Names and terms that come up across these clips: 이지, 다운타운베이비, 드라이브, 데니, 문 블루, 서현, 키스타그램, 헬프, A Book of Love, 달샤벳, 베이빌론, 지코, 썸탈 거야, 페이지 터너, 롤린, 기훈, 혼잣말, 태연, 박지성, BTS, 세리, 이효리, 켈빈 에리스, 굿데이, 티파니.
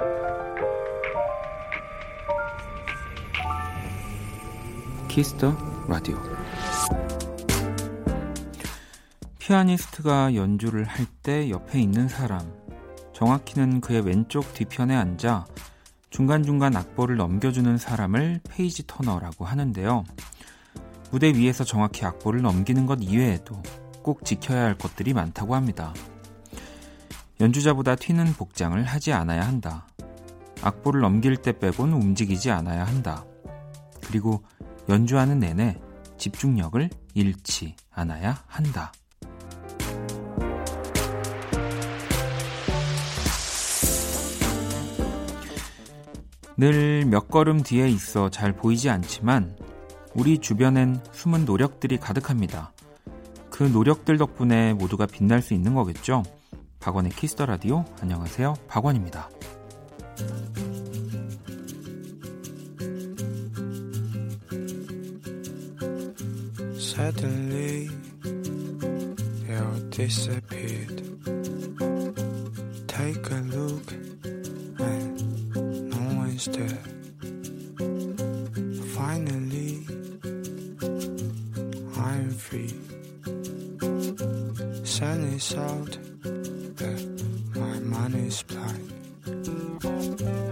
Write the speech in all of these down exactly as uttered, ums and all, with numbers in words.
키스더 라디오. 피아니스트가 연주를 할 때 옆에 있는 사람, 정확히는 그의 왼쪽 뒤편에 앉아 중간중간 악보를 넘겨주는 사람을 페이지 터너라고 하는데요. 무대 위에서 정확히 악보를 넘기는 것 이외에도 꼭 지켜야 할 것들이 많다고 합니다. 연주자보다 튀는 복장을 하지 않아야 한다. 악보를 넘길 때 빼곤 움직이지 않아야 한다. 그리고 연주하는 내내 집중력을 잃지 않아야 한다. 늘 몇 걸음 뒤에 있어 잘 보이지 않지만 우리 주변엔 숨은 노력들이 가득합니다. 그 노력들 덕분에 모두가 빛날 수 있는 거겠죠? 박원의 키스 더 라디오. 안녕하세요, 박원입니다. Suddenly you disappeared. Take a look and no one's there. Finally I'm free. Sun is out. My mind is blind.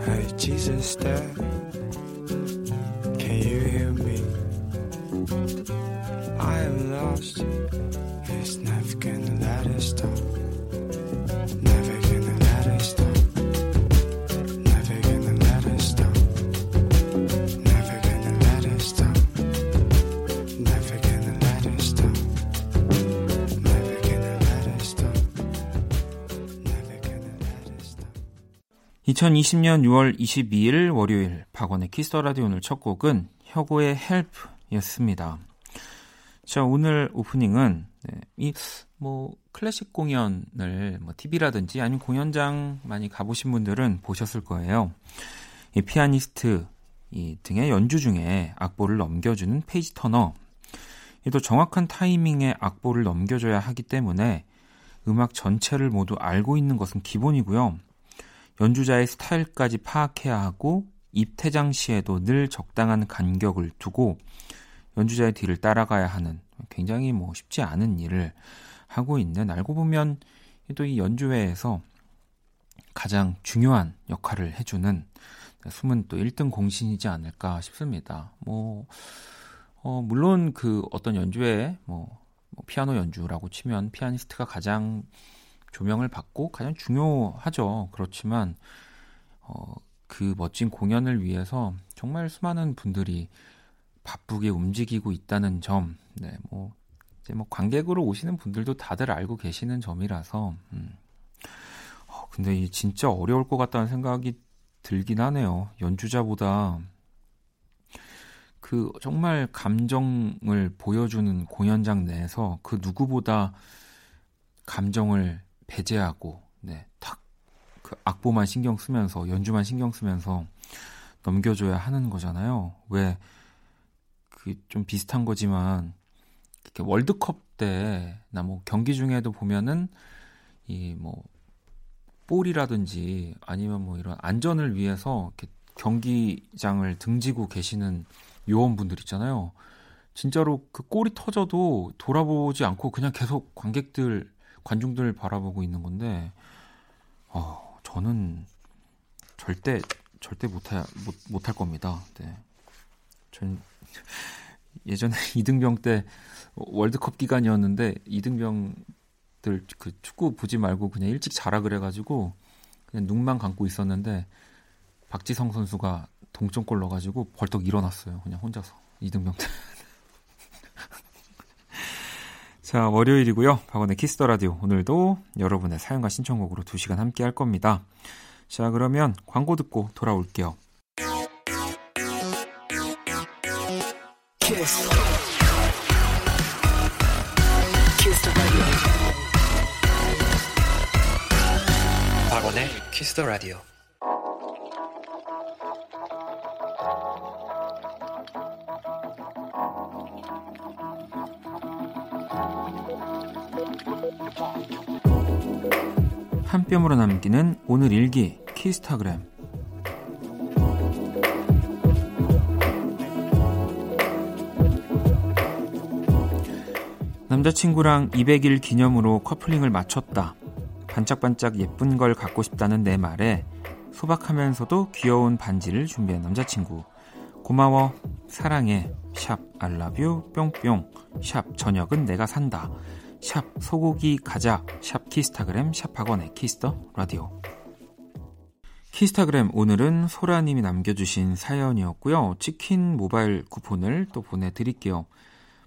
Hey Jesus there, can you hear me? I am lost. It's never gonna let us stop. Never gonna let us stop. Never gonna let us stop. Never gonna let us stop. Never gonna let us stop. Never gonna let us stop. Never gonna let us stop. 이천이십 년 유월 이십이 일 월요일 박원의 키스 더 라디오. 오늘 첫 곡은 혁오의 헬프 였습니다. 자, 오늘 오프닝은 네, 이 뭐 클래식 공연을 뭐 티비라든지 아니면 공연장 많이 가보신 분들은 보셨을 거예요. 이 피아니스트 이 등의 연주 중에 악보를 넘겨주는 페이지 터너. 또 정확한 타이밍에 악보를 넘겨줘야 하기 때문에 음악 전체를 모두 알고 있는 것은 기본이고요. 연주자의 스타일까지 파악해야 하고 입퇴장 시에도 늘 적당한 간격을 두고 연주자의 뒤를 따라가야 하는 굉장히 뭐 쉽지 않은 일을 하고 있는, 알고 보면 또 이 연주회에서 가장 중요한 역할을 해주는 숨은 또 일 등 공신이지 않을까 싶습니다. 뭐 어 물론 그 어떤 연주회에 뭐 피아노 연주라고 치면 피아니스트가 가장 조명을 받고 가장 중요하죠. 그렇지만 어 그 멋진 공연을 위해서 정말 수많은 분들이 바쁘게 움직이고 있다는 점, 네, 뭐, 이제 뭐 관객으로 오시는 분들도 다들 알고 계시는 점이라서, 음. 어, 근데 이 진짜 어려울 것 같다는 생각이 들긴 하네요. 연주자보다 그 정말 감정을 보여주는 공연장 내에서 그 누구보다 감정을 배제하고, 네, 탁 그 악보만 신경 쓰면서 연주만 신경 쓰면서 넘겨줘야 하는 거잖아요. 왜? 좀 비슷한 거지만 이렇게 월드컵 때나 뭐 경기 중에도 보면은 이 뭐 볼이라든지 아니면 뭐 이런 안전을 위해서 이렇게 경기장을 등지고 계시는 요원분들 있잖아요. 진짜로 그 골이 터져도 돌아보지 않고 그냥 계속 관객들, 관중들 바라보고 있는 건데, 어, 저는 절대 절대 못할 못 못할 겁니다. 네. 전 예전에 이등병 때 월드컵 기간이었는데 이등병들 그 축구 보지 말고 그냥 일찍 자라 그래가지고 그냥 눈만 감고 있었는데 박지성 선수가 동점골 넣어가지고 벌떡 일어났어요. 그냥 혼자서 이등병 때. 자, 월요일이고요. 박원의 키스 더 라디오. 오늘도 여러분의 사연과 신청곡으로 두 시간 함께 할 겁니다. 자, 그러면 광고 듣고 돌아올게요. 키스 키스 더 라디오. 박원의 키스 더 라디오. 한 뼘으로 남기는 오늘 일기 키스타그램. 남자친구랑 이백 일 기념으로 커플링을 마쳤다. 반짝반짝 예쁜 걸 갖고 싶다는 내 말에 소박하면서도 귀여운 반지를 준비한 남자친구. 고마워, 사랑해, 샵 I love you, 뿅뿅, 샵 저녁은 내가 산다, 샵 소고기 가자, 샵 키스타그램, 샵 박원의 키스더 라디오. 키스타그램 오늘은 소라님이 남겨주신 사연이었고요. 치킨 모바일 쿠폰을 또 보내드릴게요.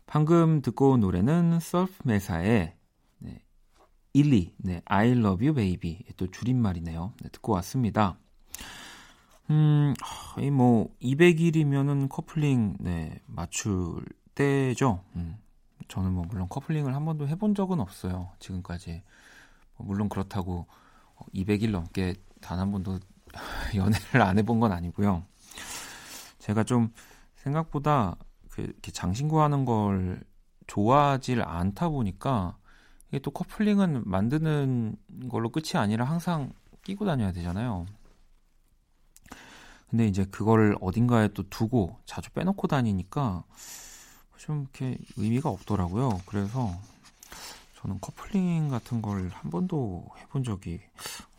방금 듣고 온 노래는 썰프메사의 네, 일리, 네, I love you baby, 또 줄임말이네요. 네, 듣고 왔습니다. 음, 뭐 이백 일이면은 커플링 네, 맞출 때죠. 음, 저는 뭐 물론 커플링을 한 번도 해본 적은 없어요, 지금까지. 물론 그렇다고 이백 일 넘게 단 한 번도 연애를 안 해본 건 아니고요. 제가 좀 생각보다 이렇게 장신구 하는 걸 좋아하질 않다 보니까 이게 또 커플링은 만드는 걸로 끝이 아니라 항상 끼고 다녀야 되잖아요. 근데 이제 그걸 어딘가에 또 두고 자주 빼놓고 다니니까 좀 이렇게 의미가 없더라고요. 그래서 저는 커플링 같은 걸 한 번도 해본 적이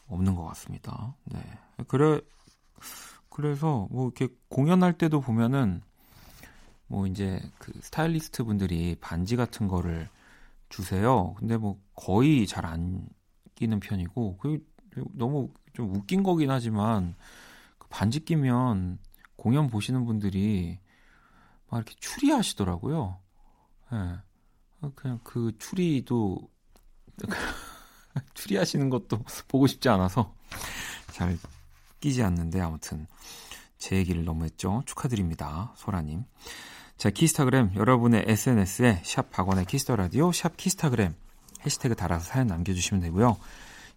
없는 것 같습니다. 네. 그래, 그래서 뭐 이렇게 공연할 때도 보면은 뭐 이제 그 스타일리스트 분들이 반지 같은 거를 주세요. 근데 뭐 거의 잘 안 끼는 편이고, 그게 너무 좀 웃긴 거긴 하지만 반지 끼면 공연 보시는 분들이 막 이렇게 추리하시더라고요. 네. 그냥 그 추리도 추리하시는 것도 보고 싶지 않아서 잘 끼지 않는데, 아무튼 제 얘기를 너무 했죠. 축하드립니다, 소라님. 자, 키스타그램 여러분의 에스엔에스에 샵 박원의 키스더라디오, 샵 키스타그램 해시태그 달아서 사연 남겨주시면 되고요.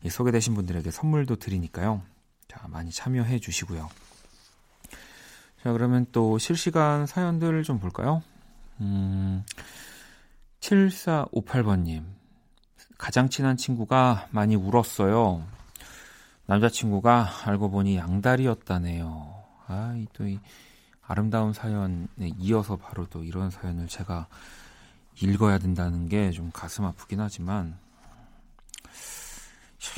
예, 소개되신 분들에게 선물도 드리니까요. 자, 많이 참여해 주시고요. 자, 그러면 또 실시간 사연들을 좀 볼까요? 음, 칠사오팔 번님. 가장 친한 친구가 많이 울었어요. 남자친구가 알고 보니 양다리였다네요. 아, 또 이 아름다운 사연에 이어서 바로 또 이런 사연을 제가 읽어야 된다는 게 좀 가슴 아프긴 하지만,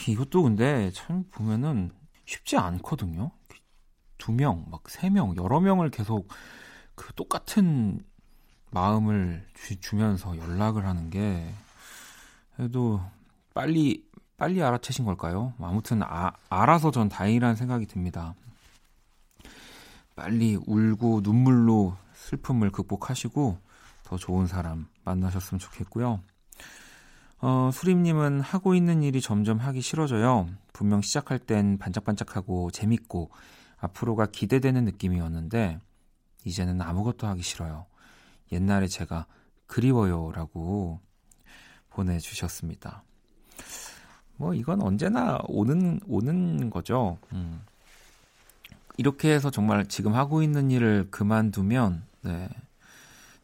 이것도 근데 참 보면은 쉽지 않거든요. 두 명, 막 세 명, 여러 명을 계속 그 똑같은 마음을 주, 주면서 연락을 하는 게, 그래도 빨리 빨리 알아채신 걸까요? 아무튼 아, 알아서 전 다행이라는 생각이 듭니다. 빨리 울고 눈물로 슬픔을 극복하시고 더 좋은 사람 만나셨으면 좋겠고요. 어, 수림님은 하고 있는 일이 점점 하기 싫어져요. 분명 시작할 땐 반짝반짝하고 재밌고 앞으로가 기대되는 느낌이었는데 이제는 아무것도 하기 싫어요. 옛날에 제가 그리워요 라고 보내주셨습니다. 뭐 이건 언제나 오는 오는 거죠. 음. 이렇게 해서 정말 지금 하고 있는 일을 그만두면 네,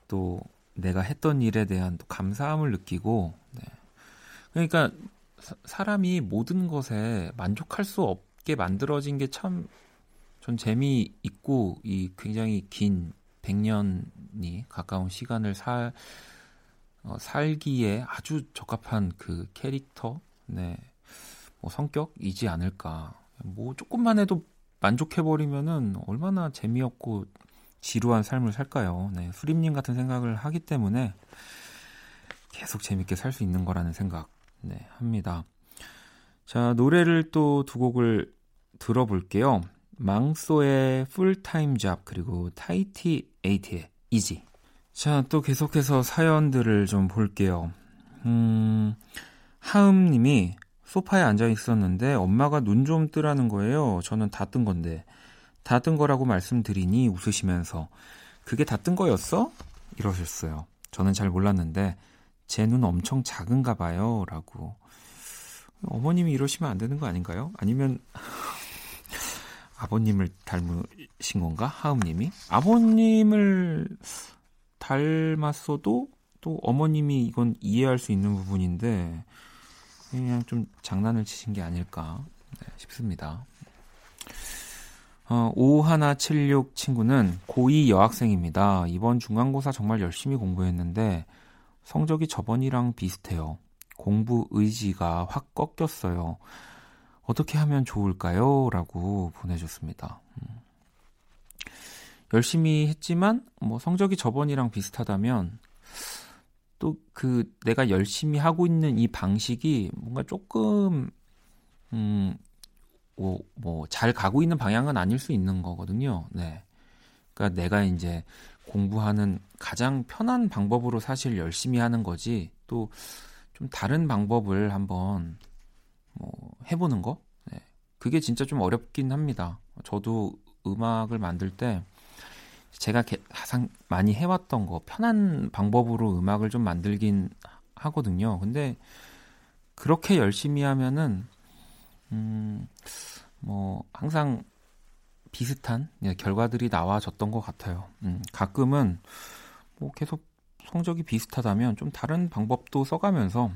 또 내가 했던 일에 대한 또 감사함을 느끼고 네. 그러니까 사, 사람이 모든 것에 만족할 수 없게 만들어진 게 참 전 재미있고 이 굉장히 긴 백 년이 가까운 시간을 살 어, 살기에 아주 적합한 그 캐릭터, 네, 뭐 성격이지 않을까. 뭐 조금만 해도 만족해버리면은 얼마나 재미없고 지루한 삶을 살까요? 네, 수림님 같은 생각을 하기 때문에 계속 재밌게 살 수 있는 거라는 생각, 네, 합니다. 자, 노래를 또 두 곡을 들어볼게요. 망소의 풀타임 잡, 그리고 타이티 에이티의 이지. 자, 또 계속해서 사연들을 좀 볼게요. 음, 하음님이 소파에 앉아 있었는데 엄마가 눈 좀 뜨라는 거예요. 저는 다 뜬 건데. 다 뜬 거라고 말씀드리니 웃으시면서 그게 다 뜬 거였어? 이러셨어요. 저는 잘 몰랐는데 제 눈 엄청 작은가 봐요 라고. 어머님이 이러시면 안 되는 거 아닌가요? 아니면 아버님을 닮으신 건가? 하음님이? 아버님을 닮았어도 또 어머님이 이건 이해할 수 있는 부분인데 그냥 좀 장난을 치신 게 아닐까 싶습니다. 어, 오일칠육 친구는 고이 여학생입니다. 이번 중간고사 정말 열심히 공부했는데 성적이 저번이랑 비슷해요. 공부 의지가 확 꺾였어요. 어떻게 하면 좋을까요? 라고 보내줬습니다. 음. 열심히 했지만 뭐 성적이 저번이랑 비슷하다면 또 그 내가 열심히 하고 있는 이 방식이 뭔가 조금 음, 뭐, 뭐 잘 가고 있는 방향은 아닐 수 있는 거거든요. 네. 그러니까 내가 이제 공부하는 가장 편한 방법으로 사실 열심히 하는 거지 또 좀 다른 방법을 한번 뭐 해보는 거? 네. 그게 진짜 좀 어렵긴 합니다. 저도 음악을 만들 때 제가 가장 많이 해왔던 거 편한 방법으로 음악을 좀 만들긴 하거든요. 근데 그렇게 열심히 하면은 음, 뭐 항상 비슷한 결과들이 나와졌던 것 같아요. 음, 가끔은 뭐 계속 성적이 비슷하다면 좀 다른 방법도 써가면서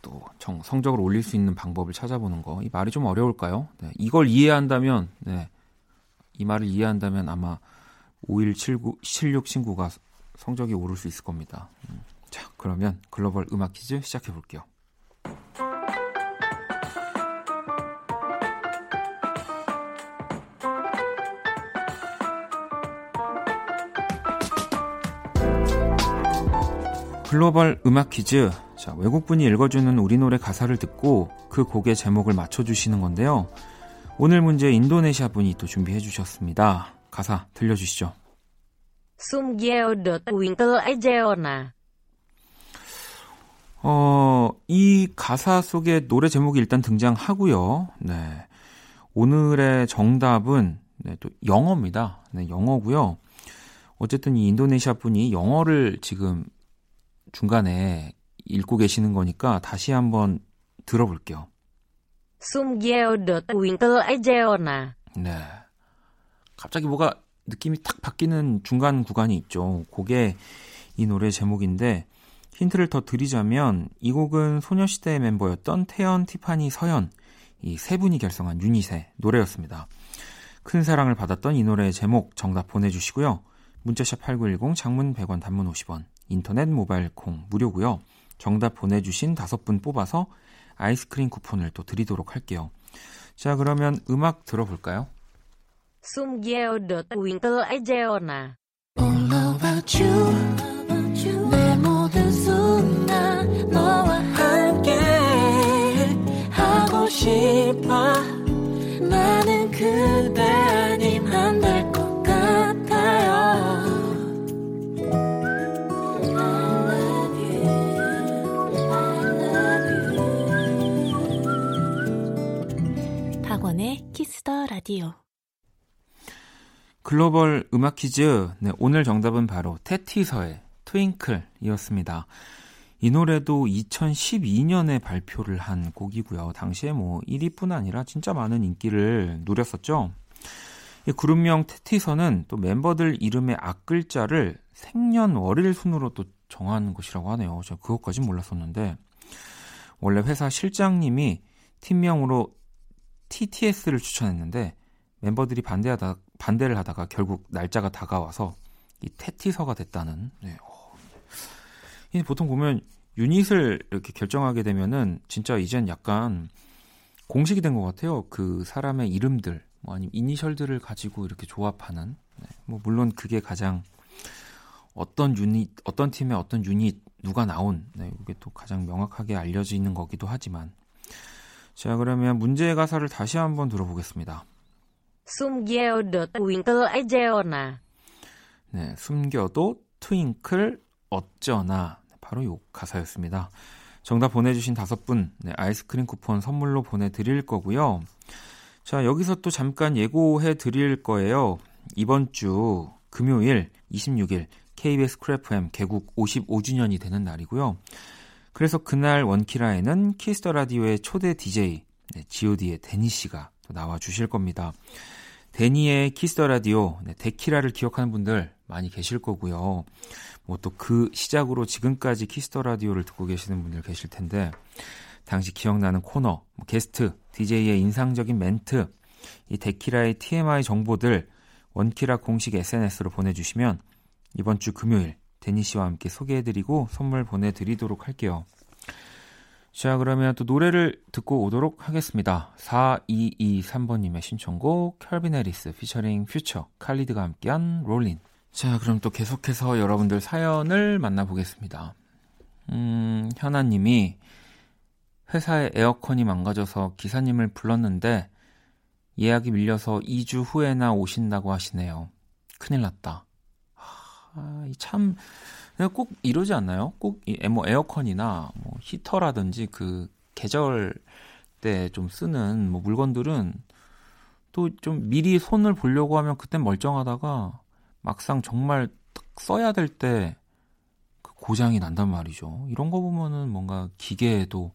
또 정, 성적을 올릴 수 있는 방법을 찾아보는 거. 이 말이 좀 어려울까요? 네, 이걸 이해한다면 네, 이 말을 이해한다면 아마 오일칠구, 칠육 친구가 성적이 오를 수 있을 겁니다. 음, 자, 그러면 글로벌 음악 퀴즈 시작해 볼게요. 글로벌 음악 퀴즈. 자, 외국분이 읽어주는 우리 노래 가사를 듣고 그 곡의 제목을 맞춰주시는 건데요. 오늘 문제 인도네시아 분이 또 준비해 주셨습니다. 가사 들려주시죠. 어, 이 가사 속에 노래 제목이 일단 등장하고요. 네, 오늘의 정답은 네, 또 영어입니다. 네, 영어고요. 어쨌든 이 인도네시아 분이 영어를 지금 중간에 읽고 계시는 거니까 다시 한번 들어볼게요. 네. 갑자기 뭐가 느낌이 탁 바뀌는 중간 구간이 있죠. 그게 이 노래 제목인데 힌트를 더 드리자면 이 곡은 소녀시대 멤버였던 태연, 티파니, 서현 이 세 분이 결성한 유닛의 노래였습니다. 큰 사랑을 받았던 이 노래의 제목 정답 보내주시고요. 문자샵 팔구일공, 장문 백 원, 단문 오십 원, 인터넷 모바일 콩 무료고요. 정답 보내주신 다섯 분 뽑아서 아이스크림 쿠폰을 또 드리도록 할게요. 자, 그러면 음악 들어볼까요? 라디오. 글로벌 음악 퀴즈. 네, 오늘 정답은 바로 테티서의 트윙클이었습니다. 이 노래도 이천십이 년에 발표를 한 곡이고요. 당시에 뭐 일 위뿐 아니라 진짜 많은 인기를 누렸었죠. 이 그룹명 테티서는 또 멤버들 이름의 앞글자를 생년월일 순으로 또 정한 것이라고 하네요. 제가 그것까진 몰랐었는데 원래 회사 실장님이 팀명으로 티티에스를 추천했는데 멤버들이 반대하다, 반대를 하다가 결국 날짜가 다가와서 이 테티서가 됐다는. 네. 보통 보면 유닛을 이렇게 결정하게 되면은 진짜 이젠 약간 공식이 된 것 같아요. 그 사람의 이름들 뭐 아니면 이니셜들을 가지고 이렇게 조합하는. 네. 뭐 물론 그게 가장 어떤 유닛, 어떤 팀의 어떤 유닛 누가 나온. 네. 이게 또 가장 명확하게 알려지는 거기도 하지만. 자, 그러면 문제의 가사를 다시 한번 들어보겠습니다. 숨겨도 트윙클 어쩌나. 네, 숨겨도 트윙클 어쩌나. 바로 요 가사였습니다. 정답 보내주신 다섯 분, 네, 아이스크림 쿠폰 선물로 보내드릴 거고요. 자, 여기서 또 잠깐 예고해 드릴 거예요. 이번 주 금요일 이십육 일 케이비에스 크래프엠 개국 오십오 주년이 되는 날이고요. 그래서 그날 원키라에는 키스더 라디오의 초대 디제이 네, 지오디의 데니 씨가 나와 주실 겁니다. 데니의 키스더 라디오 네, 데키라를 기억하는 분들 많이 계실 거고요. 뭐 또 그 시작으로 지금까지 키스더 라디오를 듣고 계시는 분들 계실 텐데 당시 기억나는 코너, 뭐 게스트, 디제이의 인상적인 멘트, 이 데키라의 티엠아이 정보들 원키라 공식 에스엔에스로 보내주시면 이번 주 금요일 데니 씨와 함께 소개해드리고 선물 보내드리도록 할게요. 자, 그러면 또 노래를 듣고 오도록 하겠습니다. 사이이삼번님의 신청곡 켈빈 에리스 피처링 퓨처 칼리드가 함께한 롤린. 자, 그럼 또 계속해서 여러분들 사연을 만나보겠습니다. 음, 현아님이 회사에 에어컨이 망가져서 기사님을 불렀는데 예약이 밀려서 이 주 후에나 오신다고 하시네요. 큰일 났다. 아, 참... 꼭 이러지 않나요? 꼭 뭐 에어컨이나 뭐 히터라든지 그 계절 때 좀 쓰는 뭐 물건들은 또 좀 미리 손을 보려고 하면 그땐 멀쩡하다가 막상 정말 딱 써야 될 때 그 고장이 난단 말이죠. 이런 거 보면은 뭔가 기계에도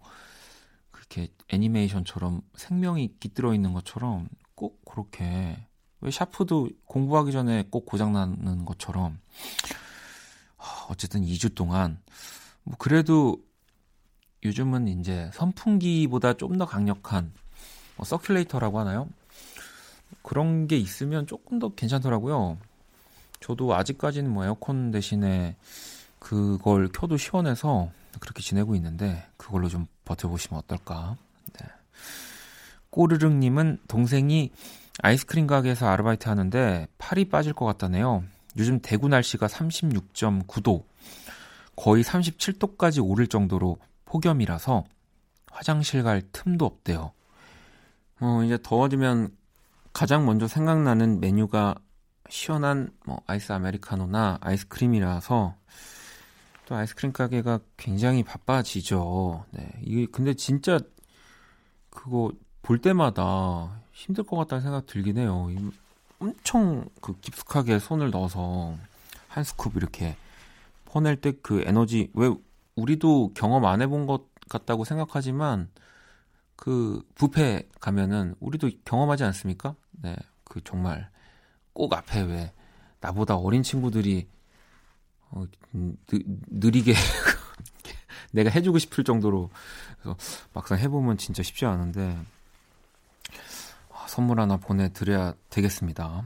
그렇게 애니메이션처럼 생명이 깃들어 있는 것처럼 꼭 그렇게, 왜 샤프도 공부하기 전에 꼭 고장 나는 것처럼, 어쨌든 이 주 동안 뭐 그래도 요즘은 이제 선풍기보다 좀 더 강력한 뭐 서큘레이터라고 하나요? 그런 게 있으면 조금 더 괜찮더라고요. 저도 아직까지는 뭐 에어컨 대신에 그걸 켜도 시원해서 그렇게 지내고 있는데 그걸로 좀 버텨보시면 어떨까. 네. 꼬르릉님은 동생이 아이스크림 가게에서 아르바이트 하는데 팔이 빠질 것 같다네요. 요즘 대구 날씨가 삼십육점구도, 거의 삼십칠도까지 오를 정도로 폭염이라서 화장실 갈 틈도 없대요. 어, 이제 더워지면 가장 먼저 생각나는 메뉴가 시원한 뭐 아이스 아메리카노나 아이스크림이라서 또 아이스크림 가게가 굉장히 바빠지죠. 네, 이게 근데 진짜 그거 볼 때마다 힘들 것 같다는 생각 들긴 해요. 엄청 그 깊숙하게 손을 넣어서 한 스쿱 이렇게 퍼낼 때 그 에너지, 왜 우리도 경험 안 해본 것 같다고 생각하지만 그 뷔페 가면은 우리도 경험하지 않습니까? 네, 그 정말 꼭 앞에 왜 나보다 어린 친구들이 어, 느, 느리게 내가 해주고 싶을 정도로, 그래서 막상 해보면 진짜 쉽지 않은데 선물 하나 보내드려야 되겠습니다.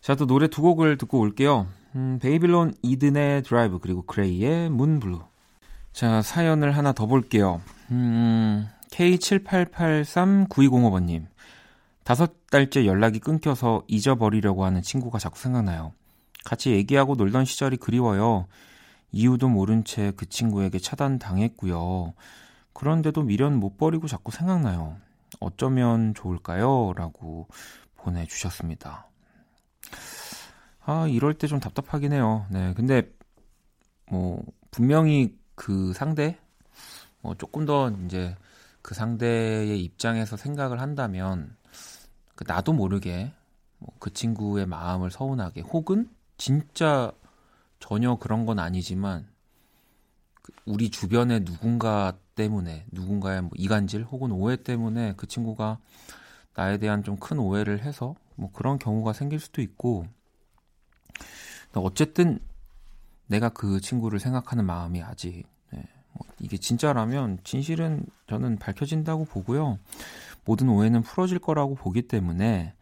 자, 또 노래 두 곡을 듣고 올게요. 음, 베이빌론 이든의 드라이브, 그리고 그레이의 문 블루. 자, 사연을 하나 더 볼게요. 음, 케이 칠팔팔삼구이공오번님 다섯 달째 연락이 끊겨서 잊어버리려고 하는 친구가 자꾸 생각나요. 같이 얘기하고 놀던 시절이 그리워요. 이유도 모른 채 그 친구에게 차단당했고요. 그런데도 미련 못 버리고 자꾸 생각나요. 어쩌면 좋을까요? 라고 보내주셨습니다. 아, 이럴 때 좀 답답하긴 해요. 네, 근데 뭐 분명히 그 상대, 뭐 조금 더 이제 그 상대의 입장에서 생각을 한다면 나도 모르게 그 친구의 마음을 서운하게, 혹은 진짜 전혀 그런 건 아니지만 우리 주변의 누군가 때문에, 누군가의 뭐 이간질 혹은 오해 때문에 그 친구가 나에 대한 좀 큰 오해를 해서 뭐 그런 경우가 생길 수도 있고, 어쨌든 내가 그 친구를 생각하는 마음이 아직, 네, 뭐 이게 진짜라면 진실은 저는 밝혀진다고 보고요. 모든 오해는 풀어질 거라고 보기 때문에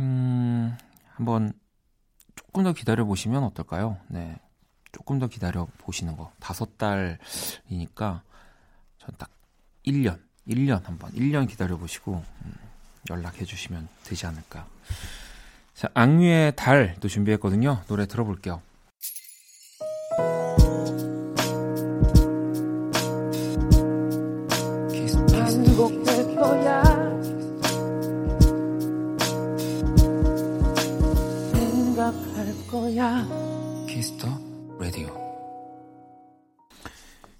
음, 한번 조금 더 기다려보시면 어떨까요? 네, 조금 더 기다려보시는 거. 다섯 달이니까 전 딱 일 년, 일 년 한번, 일 년 기다려보시고 음, 연락해주시면 되지 않을까. 자, 악뮤의 달도 준비했거든요. 노래 들어볼게요. 반복될 거야. 생각할 거야. 키스터 라디오.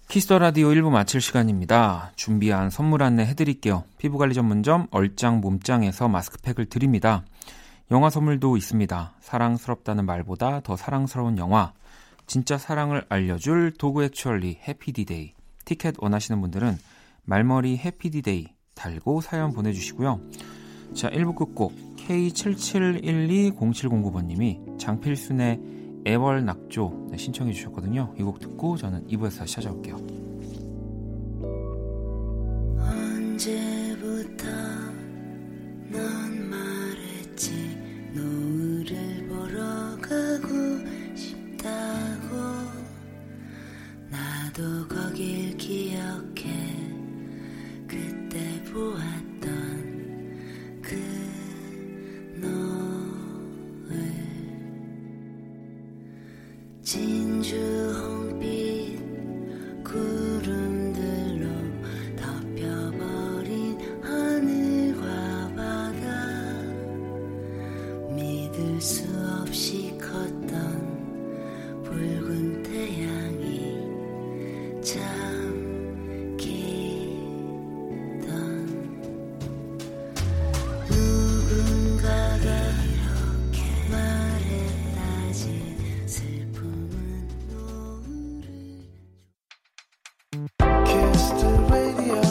키스더라디오 일 부 마칠 시간입니다. 준비한 선물 안내 해드릴게요. 피부관리 전문점 얼짱 몸짱에서 마스크팩을 드립니다. 영화 선물도 있습니다. 사랑스럽다는 말보다 더 사랑스러운 영화, 진짜 사랑을 알려줄 도그 액츄얼리 해피디데이. 티켓 원하시는 분들은 말머리 해피디데이 달고 사연 보내주시고요. 자, 일 부 끝곡 케이 칠칠일이공칠공구번님이 장필순의 애월 낙조 신청해 주셨거든요. 이 곡 듣고 저는 이 부에서 다시 찾아올게요. 언제부터 넌 말했지 노을을 보러 가고 싶다. 수 없이 컸던 붉은 태양이 참 길던 누군가가 이렇게 말했다지 슬픔은 노을을 Kiss the radio,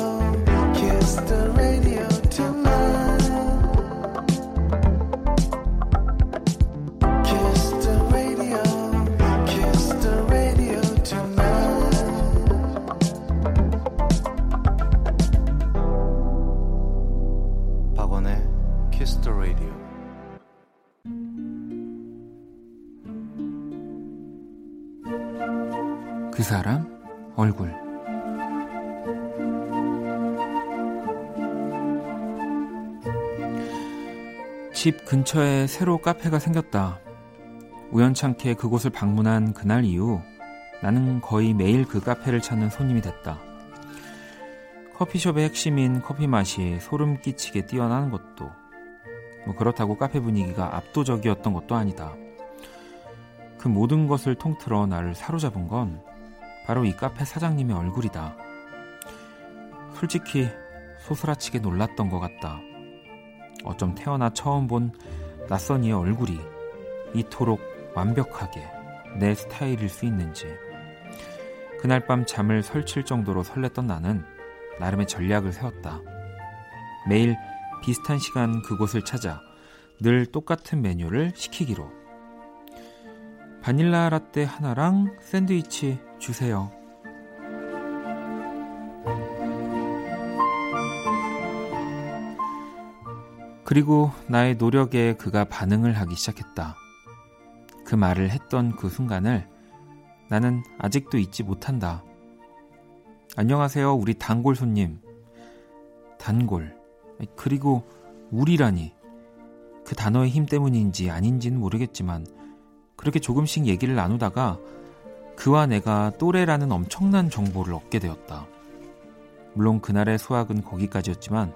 kiss the radio tonight. 그 사람 얼굴 집 근처에 새로 카페가 생겼다. 우연찮게 그곳을 방문한 그날 이후 나는 거의 매일 그 카페를 찾는 손님이 됐다. 커피숍의 핵심인 커피 맛이 소름 끼치게 뛰어나는 것도 뭐 그렇다고 카페 분위기가 압도적이었던 것도 아니다. 그 모든 것을 통틀어 나를 사로잡은 건 바로 이 카페 사장님의 얼굴이다. 솔직히 소스라치게 놀랐던 것 같다. 어쩜 태어나 처음 본 낯선 이의 얼굴이 이토록 완벽하게 내 스타일일 수 있는지. 그날 밤 잠을 설칠 정도로 설렜던 나는 나름의 전략을 세웠다. 매일 비슷한 시간 그곳을 찾아 늘 똑같은 메뉴를 시키기로. 바닐라 라떼 하나랑 샌드위치 주세요. 그리고 나의 노력에 그가 반응을 하기 시작했다. 그 말을 했던 그 순간을 나는 아직도 잊지 못한다. 안녕하세요, 우리 단골 손님. 단골. 그리고 우리라니. 그 단어의 힘 때문인지 아닌지는 모르겠지만 그렇게 조금씩 얘기를 나누다가 그와 내가 또래라는 엄청난 정보를 얻게 되었다. 물론 그날의 수학은 거기까지였지만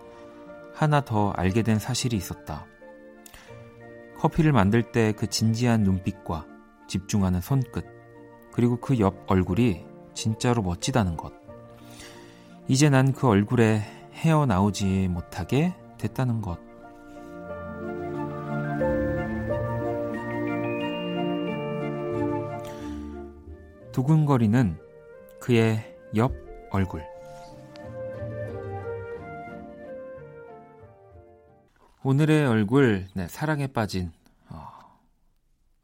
하나 더 알게 된 사실이 있었다. 커피를 만들 때 그 진지한 눈빛과 집중하는 손끝, 그리고 그 옆 얼굴이 진짜로 멋지다는 것. 이제 난 그 얼굴에 헤어나오지 못하게 됐다는 것. 두근거리는 그의 옆 얼굴. 오늘의 얼굴, 네, 사랑에 빠진 어,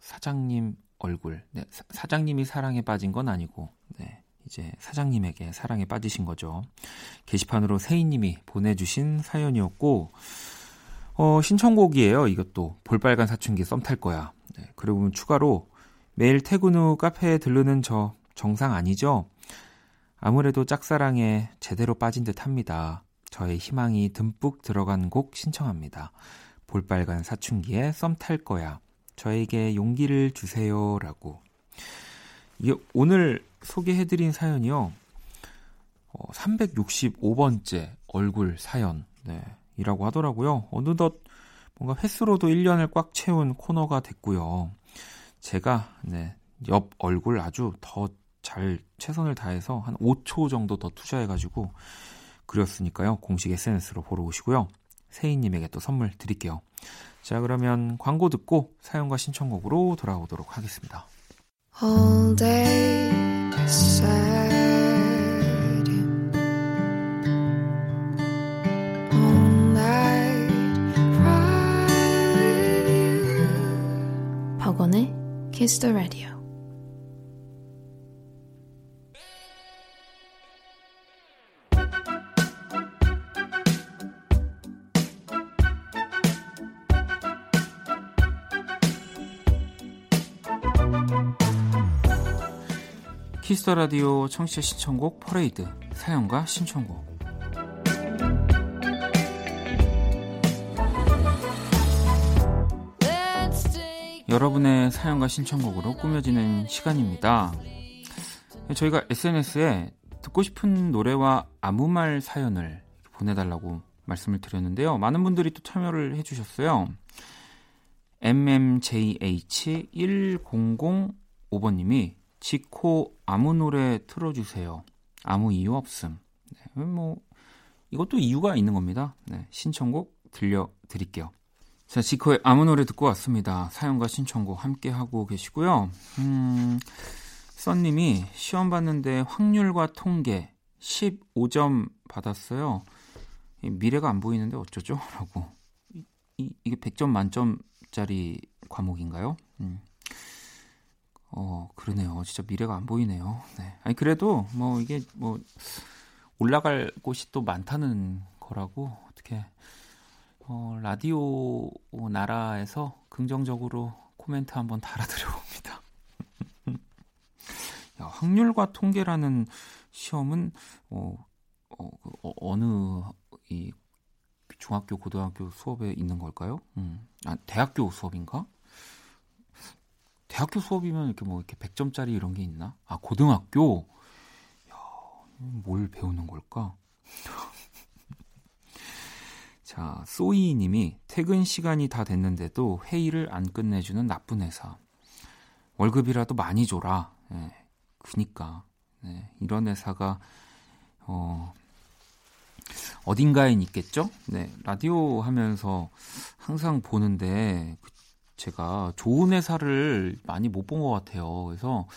사장님 얼굴. 네, 사, 사장님이 사랑에 빠진 건 아니고 네, 이제 사장님에게 사랑에 빠지신 거죠. 게시판으로 세희님이 보내주신 사연이었고 어, 신청곡이에요. 이것도 볼빨간 사춘기 썸탈 거야. 네, 그리고 추가로 매일 퇴근 후 카페에 들르는 저 정상 아니죠? 아무래도 짝사랑에 제대로 빠진 듯합니다. 저의 희망이 듬뿍 들어간 곡 신청합니다. 볼빨간 사춘기에 썸 탈 거야. 저에게 용기를 주세요 라고. 이게 오늘 소개해드린 사연이요. 어, 삼백육십오 번째 얼굴 사연 네, 이라고 하더라고요. 어느덧 뭔가 횟수로도 일 년을 꽉 채운 코너가 됐고요. 제가 네, 옆 얼굴 아주 더 잘 최선을 다해서 한 오 초 정도 더 투자해가지고 그렸으니까요. 공식 에스엔에스로 보러 오시고요. 세희님에게 또 선물 드릴게요. 자, 그러면 광고 듣고 사연과 신청곡으로 돌아오도록 하겠습니다. All day sad All night cry 박원의 Kiss the Radio. 키스 더 라디오 청취자 신청곡 퍼레이드 사연과 신청곡. 여러분의 사연과 신청곡으로 꾸며지는 시간입니다. 저희가 에스엔에스에 듣고 싶은 노래와 아무 말 사연을 보내달라고 말씀을 드렸는데요. 많은 분들이 또 참여를 해주셨어요. 엠엠제이에이치 일공공오 번님이 지코 아무 노래 틀어주세요. 아무 이유 없음. 네, 뭐 이것도 이유가 있는 겁니다. 네, 신청곡 들려드릴게요. 자, 지코의 아무 노래 듣고 왔습니다. 사연과 신청곡 함께하고 계시고요. 음, 썬님이 시험 봤는데 확률과 통계 십오 점 받았어요. 미래가 안 보이는데 어쩌죠? 라고. 이, 이게 백 점 만점짜리 과목인가요? 음. 어, 그러네요. 진짜 미래가 안 보이네요. 네. 아니, 그래도 뭐 이게 뭐 올라갈 곳이 또 많다는 거라고 어떻게 어, 라디오 나라에서 긍정적으로 코멘트 한번 달아드려봅니다. 야, 확률과 통계라는 시험은 어, 어, 어, 어느 이 중학교, 고등학교 수업에 있는 걸까요? 음. 아, 대학교 수업인가? 대학교 수업이면 이렇게 뭐 이렇게 백 점짜리 이런 게 있나? 아, 고등학교? 야, 뭘 배우는 걸까? 자, 소이 님이 퇴근 시간이 다 됐는데도 회의를 안 끝내주는 나쁜 회사. 월급이라도 많이 줘라. 네, 그니까. 네, 이런 회사가, 어, 어딘가엔 있겠죠? 네, 라디오 하면서 항상 보는데 제가 좋은 회사를 많이 못 본 것 같아요. 그래서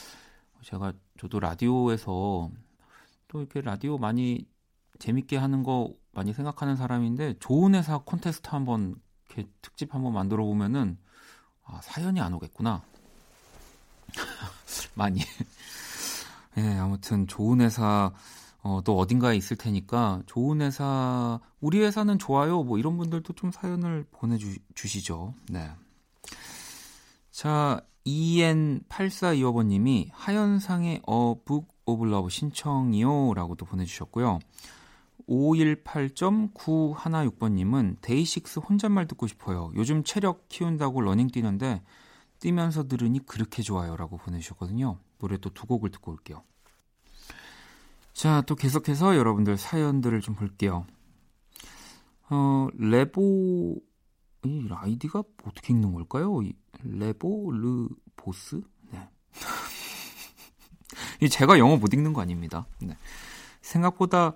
제가 저도 라디오에서 또 이렇게 라디오 많이 재밌게 하는 거 많이 생각하는 사람인데 좋은 회사 콘테스트 한번 이렇게 특집 한번 만들어 보면은 아, 사연이 안 오겠구나. 많이. 예, 네, 아무튼 좋은 회사 어, 또 어딘가에 있을 테니까 좋은 회사, 우리 회사는 좋아요. 뭐 이런 분들도 좀 사연을 보내주시죠. 네. 자, 이엔팔사이오 번님이 하현상의 A Book of Love 신청이요. 라고도 보내주셨고요. 오일팔 구일육 번님은 데이식스 혼잣말 듣고 싶어요. 요즘 체력 키운다고 러닝 뛰는데 뛰면서 들으니 그렇게 좋아요. 라고 보내주셨거든요. 노래 또 두 곡을 듣고 올게요. 자, 또 계속해서 여러분들 사연들을 좀 볼게요. 어, 레보, 이 아이디가 어떻게 읽는 걸까요? 레보르보스? 네. 제가 영어 못 읽는 거 아닙니다. 네. 생각보다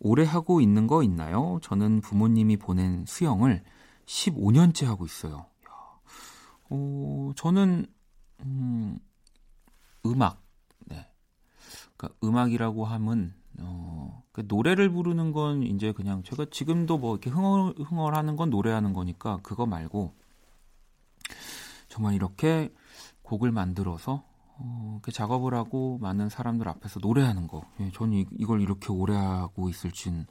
오래 하고 있는 거 있나요? 저는 부모님이 보낸 수영을 십오 년째 하고 있어요. 어, 저는, 음, 음악. 그러니까 음악이라고 함은 어, 그러니까 노래를 부르는 건 이제 그냥 제가 지금도 뭐 이렇게 흥얼, 흥얼하는 건 노래하는 거니까 그거 말고 정말 이렇게 곡을 만들어서 어, 이렇게 작업을 하고 많은 사람들 앞에서 노래하는 거, 예, 저는 이, 이걸 이렇게 오래 하고 있을진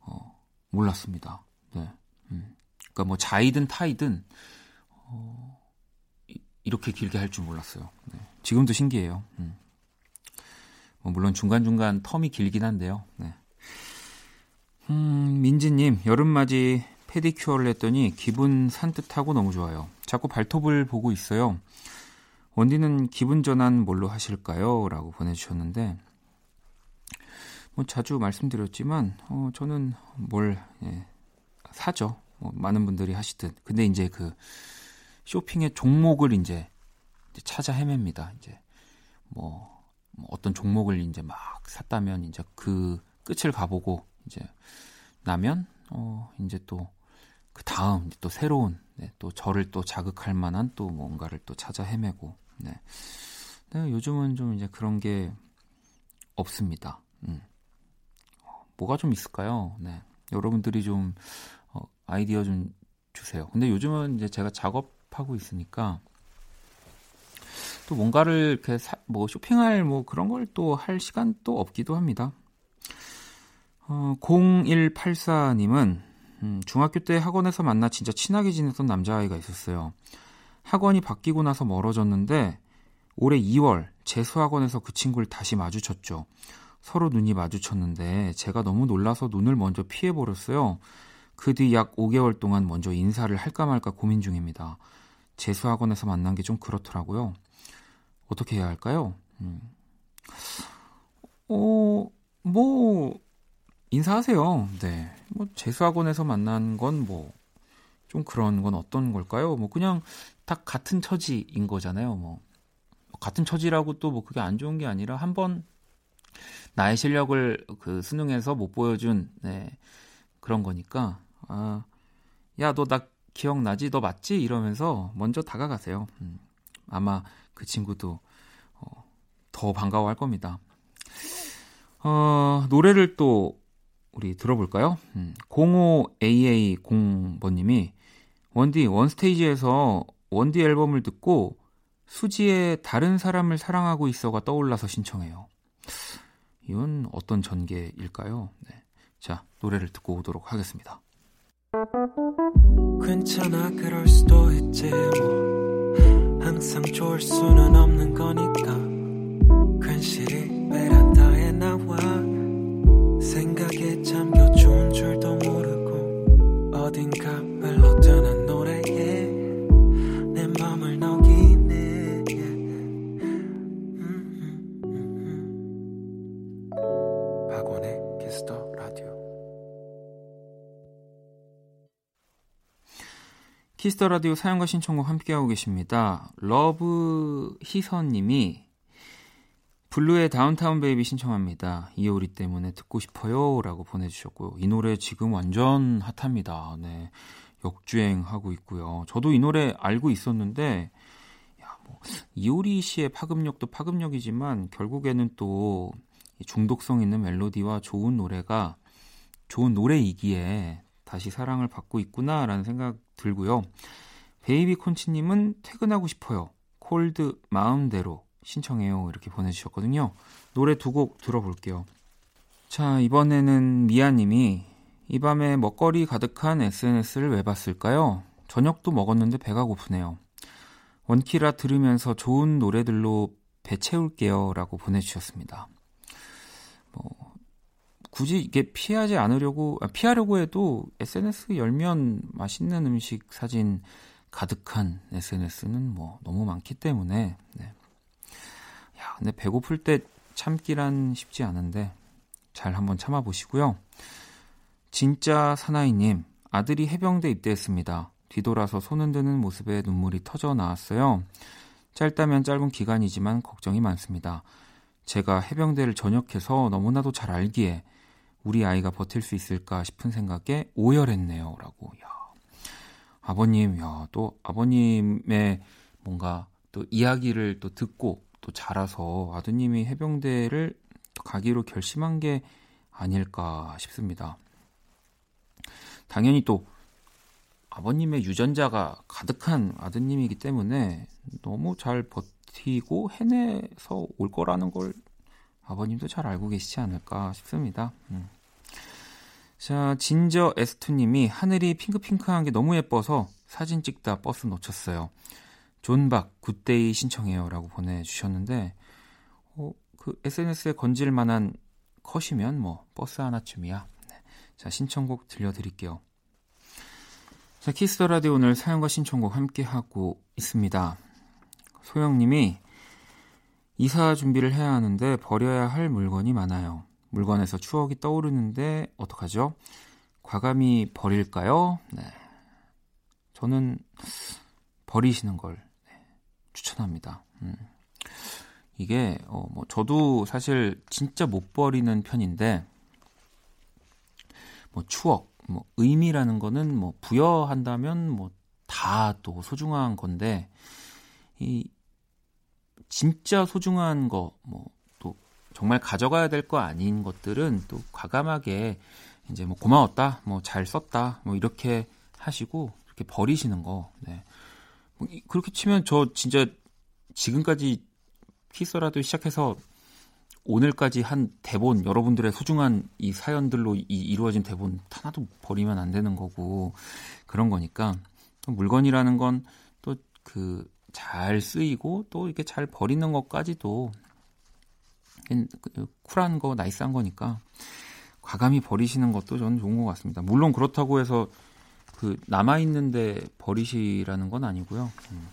어, 몰랐습니다. 네, 음. 그러니까 뭐 자이든 타이든 어, 이, 이렇게 길게 할 줄 몰랐어요. 네. 지금도 신기해요. 음. 물론 중간중간 텀이 길긴 한데요. 네. 음, 민지님, 여름맞이 페디큐어를 했더니 기분 산뜻하고 너무 좋아요. 자꾸 발톱을 보고 있어요. 원디는 기분 전환 뭘로 하실까요? 라고 보내주셨는데 뭐 자주 말씀드렸지만 어, 저는 뭘 예, 사죠. 뭐 많은 분들이 하시듯. 근데 이제 그 쇼핑의 종목을 이제 찾아 헤맵니다. 이제 뭐 어떤 종목을 이제 막 샀다면 이제 그 끝을 가보고 이제 나면 어 이제 또 그 다음 또 새로운 네, 또 저를 또 자극할 만한 또 뭔가를 또 찾아 헤매고 네. 네, 요즘은 좀 이제 그런 게 없습니다. 음. 뭐가 좀 있을까요? 네, 여러분들이 좀 어, 아이디어 좀 주세요. 근데 요즘은 이제 제가 작업하고 있으니까. 또 뭔가를 이렇게 사, 뭐 쇼핑할 뭐 그런 걸 또 할 시간 또 없기도 합니다. 어, 공일팔사 님은 음, 중학교 때 학원에서 만나 진짜 친하게 지냈던 남자아이가 있었어요. 학원이 바뀌고 나서 멀어졌는데 올해 이월 재수학원에서 그 친구를 다시 마주쳤죠. 서로 눈이 마주쳤는데 제가 너무 놀라서 눈을 먼저 피해버렸어요. 그 뒤 약 오 개월 동안 먼저 인사를 할까 말까 고민 중입니다. 재수학원에서 만난 게 좀 그렇더라고요. 어떻게 해야 할까요? 음. 어, 뭐 인사하세요. 네, 뭐 재수학원에서 만난 건 뭐 좀 그런 건 어떤 걸까요? 뭐 그냥 다 같은 처지인 거잖아요. 뭐 같은 처지라고 또 뭐 그게 안 좋은 게 아니라 한번 나의 실력을 그 수능에서 못 보여준 네, 그런 거니까 아, 야 너 나 기억나지? 너 맞지? 이러면서 먼저 다가가세요. 음, 아마 그 친구도 어, 더 반가워할 겁니다. 어, 노래를 또 우리 들어볼까요? 음, 공오에이에이 공번님이 원디 원스테이지에서 원디 앨범을 듣고 수지의 다른 사람을 사랑하고 있어가 떠올라서 신청해요. 이건 어떤 전개일까요? 네. 자, 노래를 듣고 오도록 하겠습니다. 괜찮아 그럴 수도 있지 뭐 항상 좋을 수는 없는 거니까 괜시리 베란다에 나와 생각에 잠겨 좋은 줄도 모르고 어딘가 흘러드는 노래에 내 맘을 녹이네. 음, 음, 음. 박원의 키스더 라디오. 키스더 라디오 사연과 신청곡 함께하고 계십니다. 러브 희선님이 블루의 다운타운베이비 신청합니다. 이효리 때문에 듣고 싶어요 라고 보내주셨고요. 이 노래 지금 완전 핫합니다. 네, 역주행하고 있고요. 저도 이 노래 알고 있었는데 야, 뭐, 이효리 씨의 파급력도 파급력이지만 결국에는 또 중독성 있는 멜로디와 좋은 노래가 좋은 노래이기에 다시 사랑을 받고 있구나라는 생각 들고요. 베이비콘치님은 퇴근하고 싶어요. 콜드 마음대로 신청해요 이렇게 보내주셨거든요. 노래 두 곡 들어볼게요. 자, 이번에는 미아님이 이 밤에 먹거리 가득한 에스엔에스를 왜 봤을까요? 저녁도 먹었는데 배가 고프네요. 원키라 들으면서 좋은 노래들로 배 채울게요 라고 보내주셨습니다. 뭐 굳이 이게 피하지 않으려고 피하려고 해도 에스엔에스 열면 맛있는 음식 사진 가득한 에스엔에스는 뭐 너무 많기 때문에 네. 야, 근데 배고플 때 참기란 쉽지 않은데 잘 한번 참아보시고요. 진짜 사나이님, 아들이 해병대 입대했습니다. 뒤돌아서 손 흔드는 모습에 눈물이 터져 나왔어요. 짧다면 짧은 기간이지만 걱정이 많습니다. 제가 해병대를 전역해서 너무나도 잘 알기에 우리 아이가 버틸 수 있을까 싶은 생각에 오열했네요. 라고. 야, 아버님, 야, 또 아버님의 뭔가 또 이야기를 또 듣고 또 자라서 아드님이 해병대를 가기로 결심한 게 아닐까 싶습니다. 당연히 또 아버님의 유전자가 가득한 아드님이기 때문에 너무 잘 버티고 해내서 올 거라는 걸 아버님도 잘 알고 계시지 않을까 싶습니다. 음. 자, 진저 에스투님이 하늘이 핑크핑크한 게 너무 예뻐서 사진 찍다 버스 놓쳤어요. 존박 굿데이 신청해요 라고 보내주셨는데 어, 그 에스엔에스에 건질만한 컷이면 뭐 버스 하나쯤이야. 네. 자, 신청곡 들려드릴게요. 자, 키스더라디오 오늘 사연과 신청곡 함께하고 있습니다. 소영님이 이사 준비를 해야 하는데 버려야 할 물건이 많아요. 물건에서 추억이 떠오르는데 어떡하죠? 과감히 버릴까요? 네. 저는 버리시는 걸 추천합니다. 음. 이게 어, 뭐 저도 사실 진짜 못 버리는 편인데 뭐 추억, 뭐 의미라는 거는 뭐 부여한다면 뭐 다 또 소중한 건데 이 진짜 소중한 거, 뭐 또 정말 가져가야 될 거 아닌 것들은 또 과감하게 이제 뭐 고마웠다, 뭐 잘 썼다, 뭐 이렇게 하시고 이렇게 버리시는 거. 네. 그렇게 치면 저 진짜 지금까지 키스라도 시작해서 오늘까지 한 대본 여러분들의 소중한 이 사연들로 이, 이루어진 대본 하나도 버리면 안 되는 거고 그런 거니까 또 물건이라는 건 또 그 잘 쓰이고 또 이렇게 잘 버리는 것까지도 쿨한 거 나이스한 거니까 과감히 버리시는 것도 저는 좋은 것 같습니다. 물론 그렇다고 해서 그 남아있는데 버리시라는 건 아니고요. 음.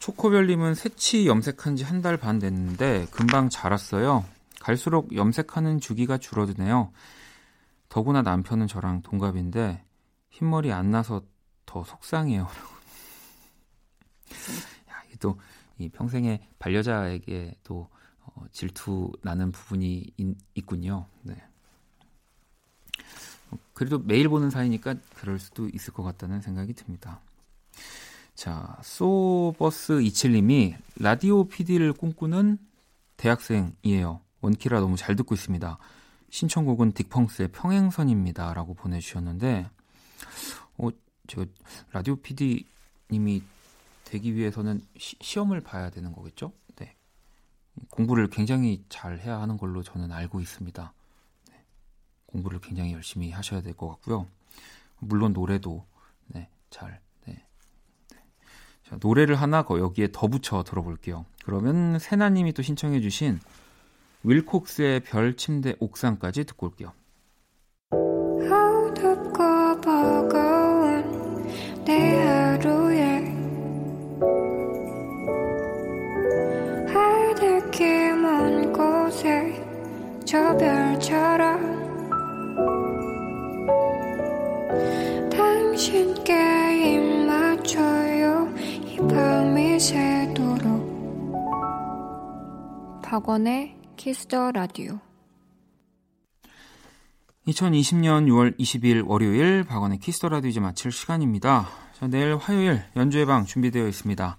초코별님은 새치 염색한 지 한 달 반 됐는데 금방 자랐어요. 갈수록 염색하는 주기가 줄어드네요. 더구나 남편은 저랑 동갑인데 흰머리 안 나서 더 속상해요. 야, 이게 또 이 평생의 반려자에게 또 어, 질투 나는 부분이 있, 있군요. 네. 그래도 매일 보는 사이니까 그럴 수도 있을 것 같다는 생각이 듭니다. 자, 소버스이십칠님이 라디오 피디를 꿈꾸는 대학생이에요. 원키라 너무 잘 듣고 있습니다. 신청곡은 딕펑스의 평행선입니다. 라고 보내주셨는데, 어, 저 라디오 피디님이 되기 위해서는 시, 시험을 봐야 되는 거겠죠? 네. 공부를 굉장히 잘 해야 하는 걸로 저는 알고 있습니다. 네. 공부를 굉장히 열심히 하셔야 될 것 같고요. 물론 노래도 네, 잘. 자, 노래를 하나 여기에 더 붙여 들어볼게요. 그러면 세나님이 또 신청해 주신 윌콕스의 별 침대 옥상까지 듣고 올게요. 어둡고 버거운 내 하루에 하늘길 먼 곳에 저 별처럼 당신께 입맞춰요 이 밤이 새도록 박원의 키스 더 라디오. 이천이십년 유월 이십이일 월요일 박원의 키스 더 라디오 이제 마칠 시간입니다. 자, 내일 화요일 연주의 방 준비되어 있습니다.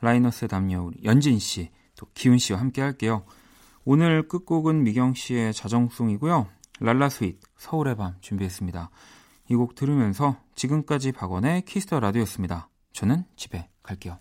라이너스의 담요 우리 연진 씨, 또 기훈 씨와 함께 할게요. 오늘 끝곡은 미경 씨의 자정송이고요. 랄라 스윗 서울의 밤 준비했습니다. 이 곡 들으면서 지금까지 박원의 키스 더 라디오였습니다. 저는 집에 갈게요.